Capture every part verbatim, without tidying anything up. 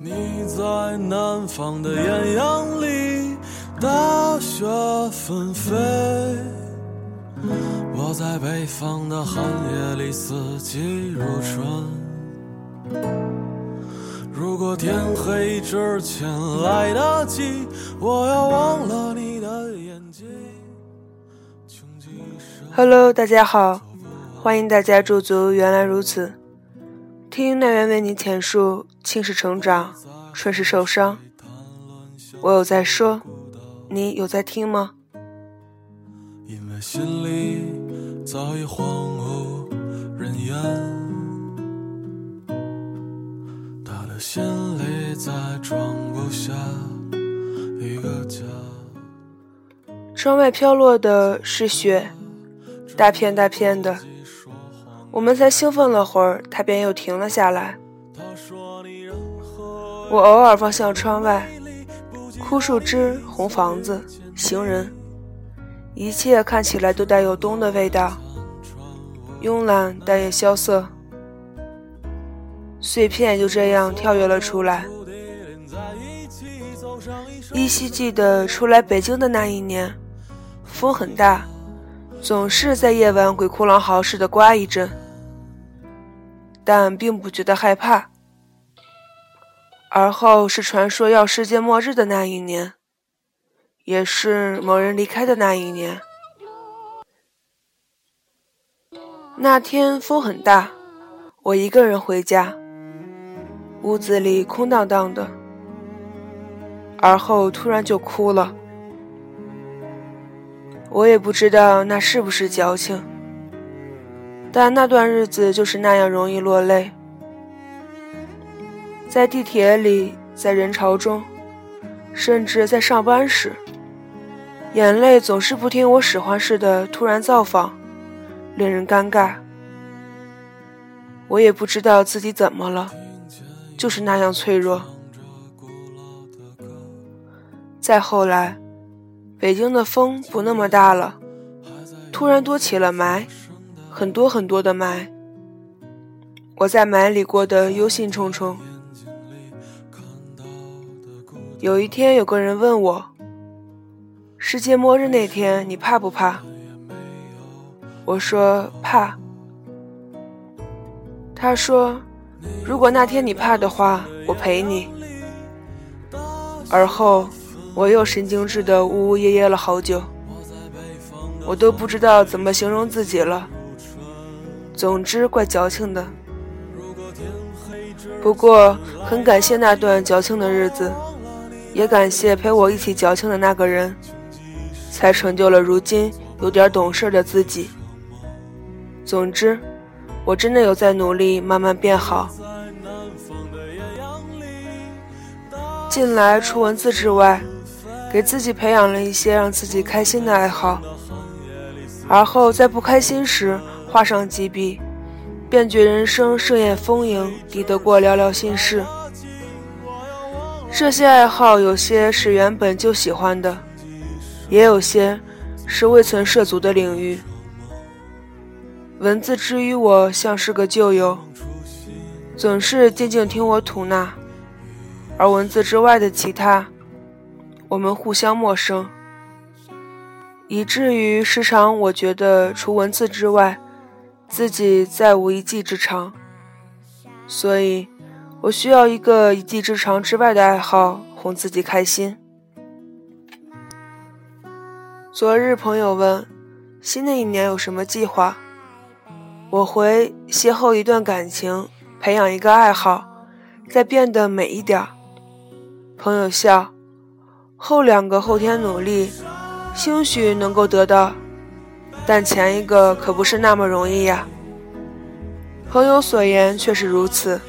你在南方的艳阳里大雪纷飞，我在北方的寒夜里四季如春。如果天黑之前来得及，我要忘了你的眼睛。 Hello， 大家好，欢迎大家驻足原来如此，听那人为你浅述青是成长，春是受伤。我有在说，你有在听吗？因为心里早已荒无人烟，心里再装不下一个家。窗外飘落的是雪，大片大片的，我们才兴奋了会儿，它便又停了下来。我偶尔望向窗外，枯树枝，红房子，行人，一切看起来都带有冬的味道，慵懒但也萧瑟。碎片就这样跳跃了出来，依稀记得初来北京的那一年，风很大，总是在夜晚鬼哭狼嚎似的刮一阵，但并不觉得害怕。而后是传说要世界末日的那一年，也是某人离开的那一年。那天风很大，我一个人回家，屋子里空荡荡的，而后突然就哭了。我也不知道那是不是矫情，但那段日子就是那样容易落泪。在地铁里，在人潮中，甚至在上班时，眼泪总是不听我使唤似的突然造访，令人尴尬。我也不知道自己怎么了，就是那样脆弱。再后来，北京的风不那么大了，突然多起了霾，很多很多的霾。我在霾里过得忧心忡忡。有一天有个人问我，世界末日那天你怕不怕？我说怕。他说，如果那天你怕的话，我陪你。而后我又神经质的呜呜咽咽了好久，我都不知道怎么形容自己了，总之怪矫情的。不过很感谢那段矫情的日子，也感谢陪我一起矫情的那个人，才成就了如今有点懂事的自己。总之我真的有在努力慢慢变好。近来除文字之外，给自己培养了一些让自己开心的爱好，而后在不开心时画上几笔，便觉人生盛宴丰盈，抵得过寥寥心事。这些爱好有些是原本就喜欢的，也有些是未曾涉足的领域。文字之于我像是个旧友，总是静静听我吐纳，而文字之外的其他，我们互相陌生，以至于时常我觉得除文字之外，自己再无一技之长。所以我需要一个一技之长之外的爱好哄自己开心。昨日朋友问，新的一年有什么计划？我回，邂逅一段感情，培养一个爱好，再变得美一点。朋友笑，后两个后天努力，兴许能够得到，但前一个可不是那么容易呀。朋友所言确实如此。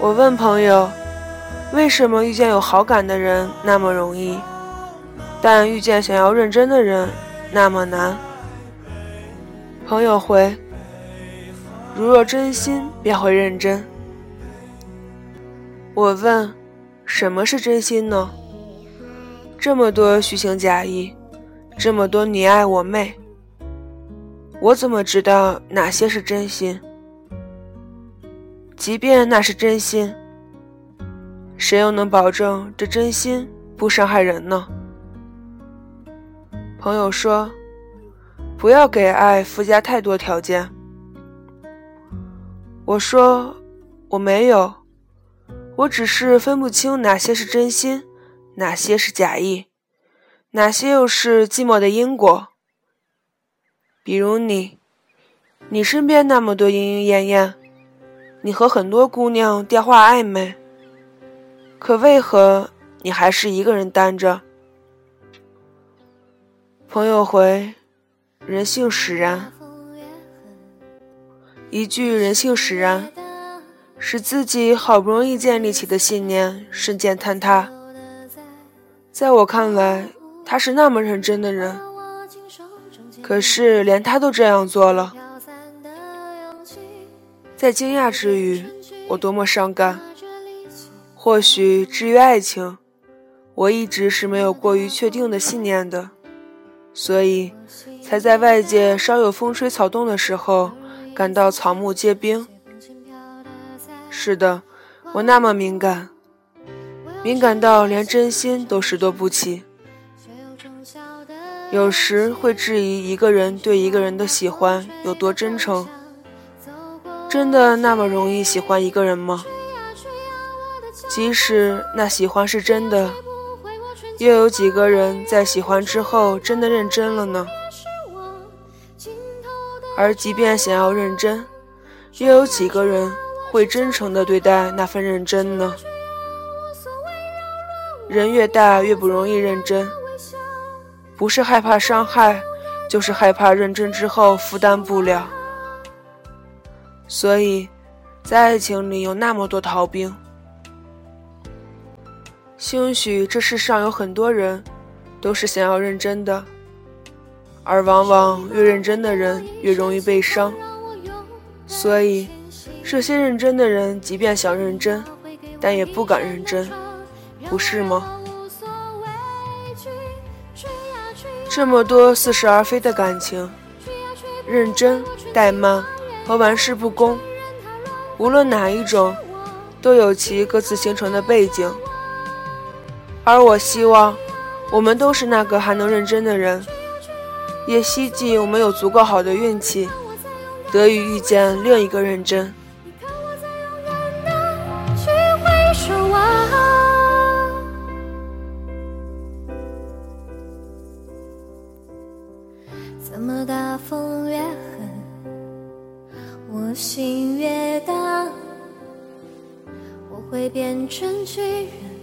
我问朋友，为什么遇见有好感的人那么容易，但遇见想要认真的人那么难？朋友回，如若真心便会认真。我问，什么是真心呢？这么多虚情假意，这么多你爱我妹，我怎么知道哪些是真心？即便那是真心，谁又能保证这真心不伤害人呢？朋友说，不要给爱附加太多条件。我说，我没有，我只是分不清哪些是真心，哪些是假意，哪些又是寂寞的因果。比如你，你身边那么多莺莺燕燕，你和很多姑娘电话暧昧，可为何你还是一个人单着？朋友回，人性使然。一句人性使然，使自己好不容易建立起的信念瞬间坍塌。在我看来，他是那么认真的人，可是连他都这样做了。在惊讶之余，我多么伤感。或许至于爱情，我一直是没有过于确定的信念的，所以才在外界稍有风吹草动的时候感到草木皆兵。是的，我那么敏感，敏感到连真心都拾掇不起。有时会质疑一个人对一个人的喜欢有多真诚。真的那么容易喜欢一个人吗？即使那喜欢是真的，又有几个人在喜欢之后真的认真了呢？而即便想要认真，又有几个人会真诚地对待那份认真呢？人越大越不容易认真，不是害怕伤害，就是害怕认真之后负担不了。所以在爱情里有那么多逃兵。兴许这世上有很多人都是想要认真的，而往往越认真的人越容易被伤。所以这些认真的人即便想认真，但也不敢认真，不是吗？这么多似是而非的感情，认真、怠慢和玩世不恭，无论哪一种，都有其各自形成的背景。而我希望我们都是那个还能认真的人，也希冀我们有足够好的运气，得以遇见另一个认真。怎么大风越狠，我心越荡，我会变成巨人。